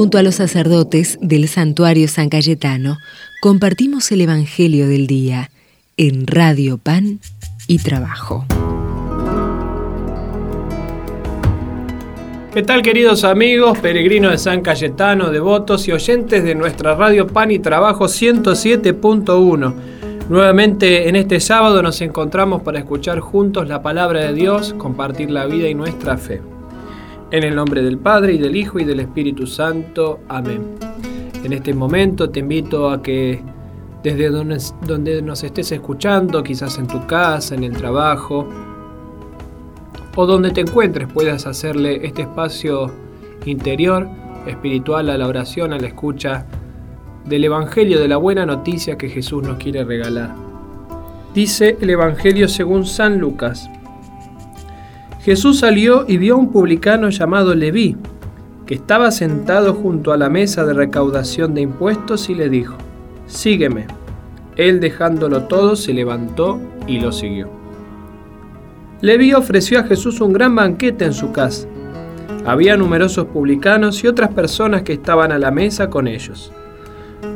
Junto a los sacerdotes del Santuario San Cayetano, compartimos el Evangelio del Día en Radio Pan y Trabajo. ¿Qué tal, queridos amigos, peregrinos de San Cayetano, devotos y oyentes de nuestra Radio Pan y Trabajo 107.1? Nuevamente en este sábado nos encontramos para escuchar juntos la palabra de Dios, compartir la vida y nuestra fe. En el nombre del Padre, y del Hijo, y del Espíritu Santo. Amén. En este momento te invito a que desde donde nos estés escuchando, quizás en tu casa, en el trabajo, o donde te encuentres, puedas hacerle este espacio interior, espiritual, a la oración, a la escucha del Evangelio, de la buena noticia que Jesús nos quiere regalar. Dice el Evangelio según San Lucas. Jesús salió y vio a un publicano llamado Leví, que estaba sentado junto a la mesa de recaudación de impuestos, y le dijo: «Sígueme». Él, dejándolo todo, se levantó y lo siguió. Leví ofreció a Jesús un gran banquete en su casa. Había numerosos publicanos y otras personas que estaban a la mesa con ellos.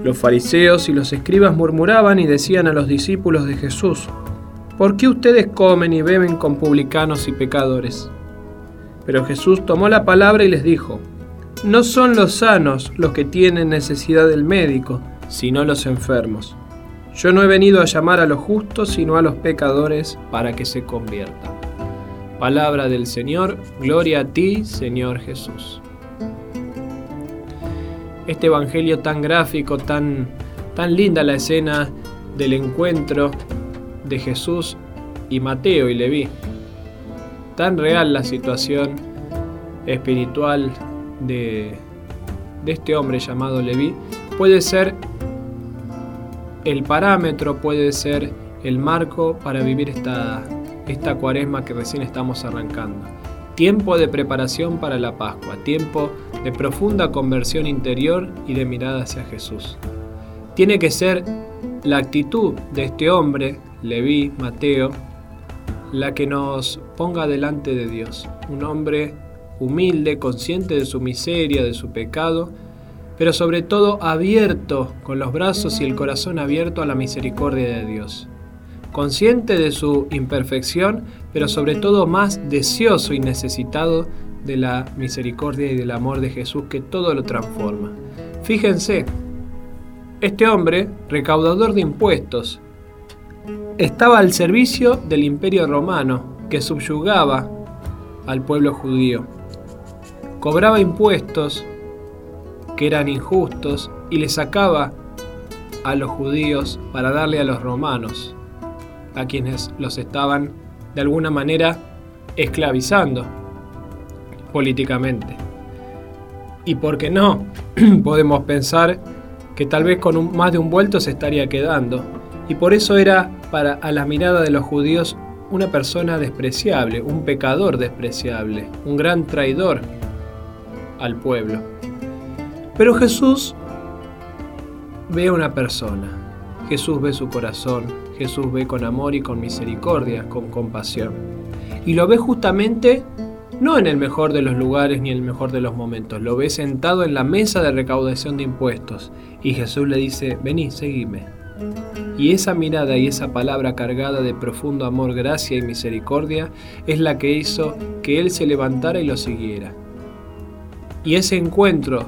Los fariseos y los escribas murmuraban y decían a los discípulos de Jesús: ¿Por qué ustedes comen y beben con publicanos y pecadores? Pero Jesús tomó la palabra y les dijo: No son los sanos los que tienen necesidad del médico, sino los enfermos. Yo no he venido a llamar a los justos, sino a los pecadores para que se conviertan. Palabra del Señor, gloria a ti, Señor Jesús. Este evangelio tan gráfico, tan linda la escena del encuentro de Jesús y Mateo y Leví. Tan real la situación espiritual de este hombre llamado Leví. Puede ser el parámetro, puede ser el marco para vivir esta cuaresma que recién estamos arrancando. Tiempo de preparación para la Pascua, tiempo de profunda conversión interior y de mirada hacia Jesús. Tiene que ser la actitud de este hombre, Leví, Mateo, la que nos ponga delante de Dios. Un hombre humilde, consciente de su miseria, de su pecado, pero sobre todo abierto, con los brazos y el corazón abierto a la misericordia de Dios. Consciente de su imperfección, pero sobre todo más deseoso y necesitado de la misericordia y del amor de Jesús, que todo lo transforma. Fíjense, este hombre, recaudador de impuestos, estaba al servicio del Imperio Romano, que subyugaba al pueblo judío. Cobraba impuestos que eran injustos y le sacaba a los judíos para darle a los romanos, a quienes los estaban de alguna manera esclavizando políticamente. Y porque no, podemos pensar que tal vez con más de un vuelto se estaría quedando, y por eso era a la mirada de los judíos una persona despreciable, un pecador despreciable, un gran traidor al pueblo. Pero Jesús ve a una persona, Jesús ve su corazón, Jesús ve con amor y con misericordia, con compasión. Y lo ve justamente no en el mejor de los lugares ni en el mejor de los momentos, lo ve sentado en la mesa de recaudación de impuestos, y Jesús le dice: vení, seguime. Y esa mirada y esa palabra cargada de profundo amor, gracia y misericordia es la que hizo que él se levantara y lo siguiera. Y ese encuentro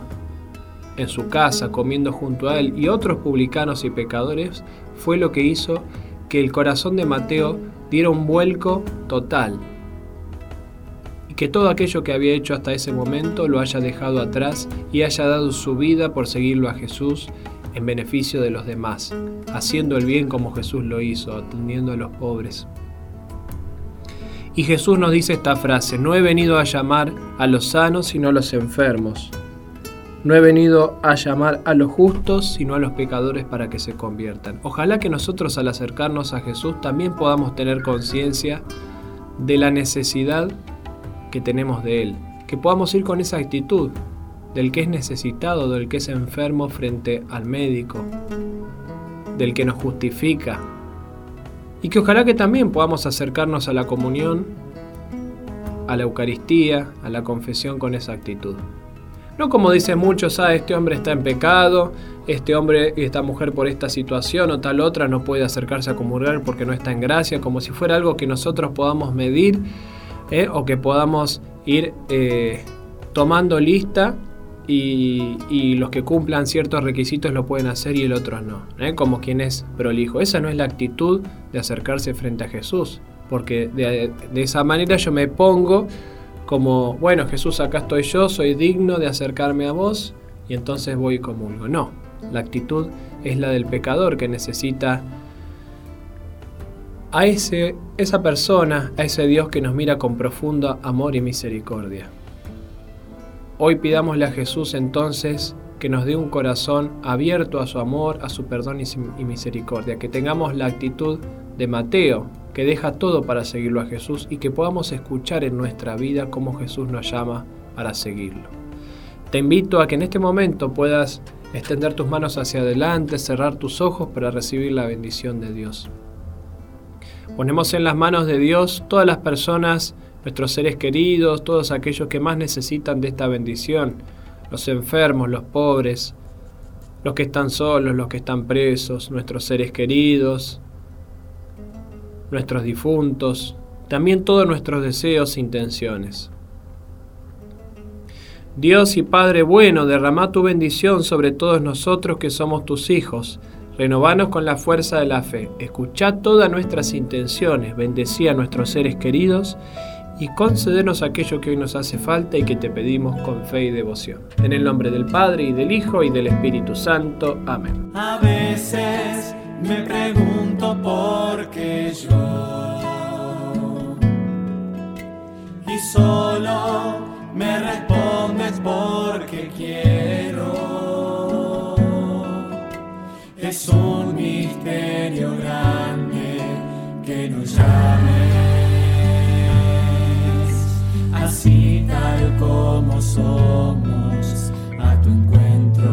en su casa, comiendo junto a él y otros publicanos y pecadores, fue lo que hizo que el corazón de Mateo diera un vuelco total, y que todo aquello que había hecho hasta ese momento lo haya dejado atrás y haya dado su vida por seguirlo a Jesús en beneficio de los demás, haciendo el bien como Jesús lo hizo, atendiendo a los pobres. Y Jesús nos dice esta frase: no he venido a llamar a los sanos, sino a los enfermos. No he venido a llamar a los justos, sino a los pecadores para que se conviertan. Ojalá que nosotros, al acercarnos a Jesús, también podamos tener conciencia de la necesidad que tenemos de Él. Que podamos ir con esa actitud del que es necesitado, del que es enfermo frente al médico, del que nos justifica. Y que ojalá que también podamos acercarnos a la comunión, a la Eucaristía, a la confesión con esa actitud. No como dicen muchos, este hombre está en pecado, este hombre y esta mujer por esta situación o tal otra no puede acercarse a comulgar porque no está en gracia, como si fuera algo que nosotros podamos medir o que podamos ir tomando lista y los que cumplan ciertos requisitos lo pueden hacer y el otro no, como quien es prolijo. Esa no es la actitud de acercarse frente a Jesús, porque de esa manera yo me pongo como, bueno, Jesús, acá estoy yo, soy digno de acercarme a vos y entonces voy y comulgo. No, la actitud es la del pecador que necesita a esa persona, a ese Dios que nos mira con profundo amor y misericordia. Hoy pidámosle a Jesús entonces que nos dé un corazón abierto a su amor, a su perdón y misericordia, que tengamos la actitud de Mateo, que deja todo para seguirlo a Jesús y que podamos escuchar en nuestra vida cómo Jesús nos llama para seguirlo. Te invito a que en este momento puedas extender tus manos hacia adelante, cerrar tus ojos para recibir la bendición de Dios. Ponemos en las manos de Dios todas las personas, nuestros seres queridos, todos aquellos que más necesitan de esta bendición, los enfermos, los pobres, los que están solos, los que están presos, nuestros seres queridos, nuestros difuntos, también todos nuestros deseos e intenciones. Dios y Padre bueno, derrama tu bendición sobre todos nosotros que somos tus hijos. Renovanos con la fuerza de la fe. Escuchá todas nuestras intenciones, bendecí a nuestros seres queridos y concédenos aquello que hoy nos hace falta y que te pedimos con fe y devoción. En el nombre del Padre, y del Hijo, y del Espíritu Santo. Amén. A veces me pregunto por qué yo, y solo me respondes porque quiero. Es un misterio grande que nos llames así tal como somos a tu encuentro.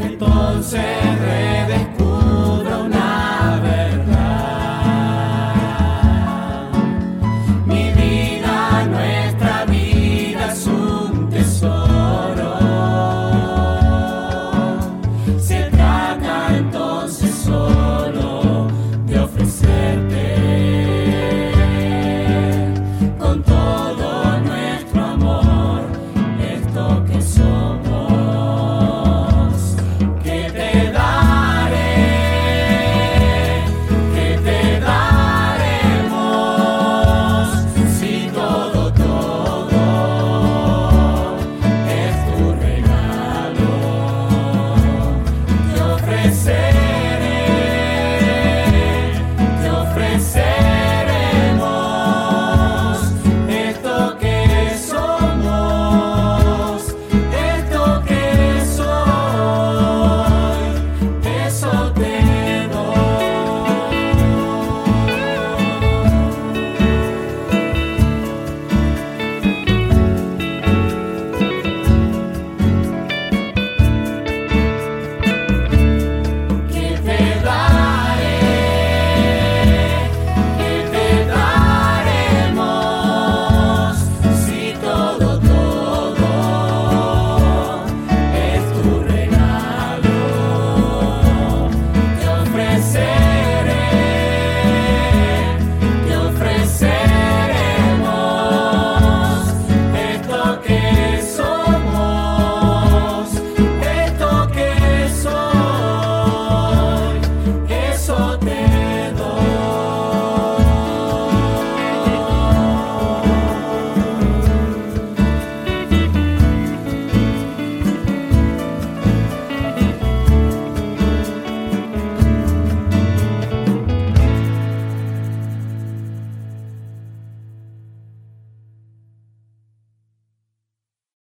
Entonces redescubro una verdad. Mi vida, nuestra vida es un tesoro. Se trata entonces solo de ofrecerte con todo.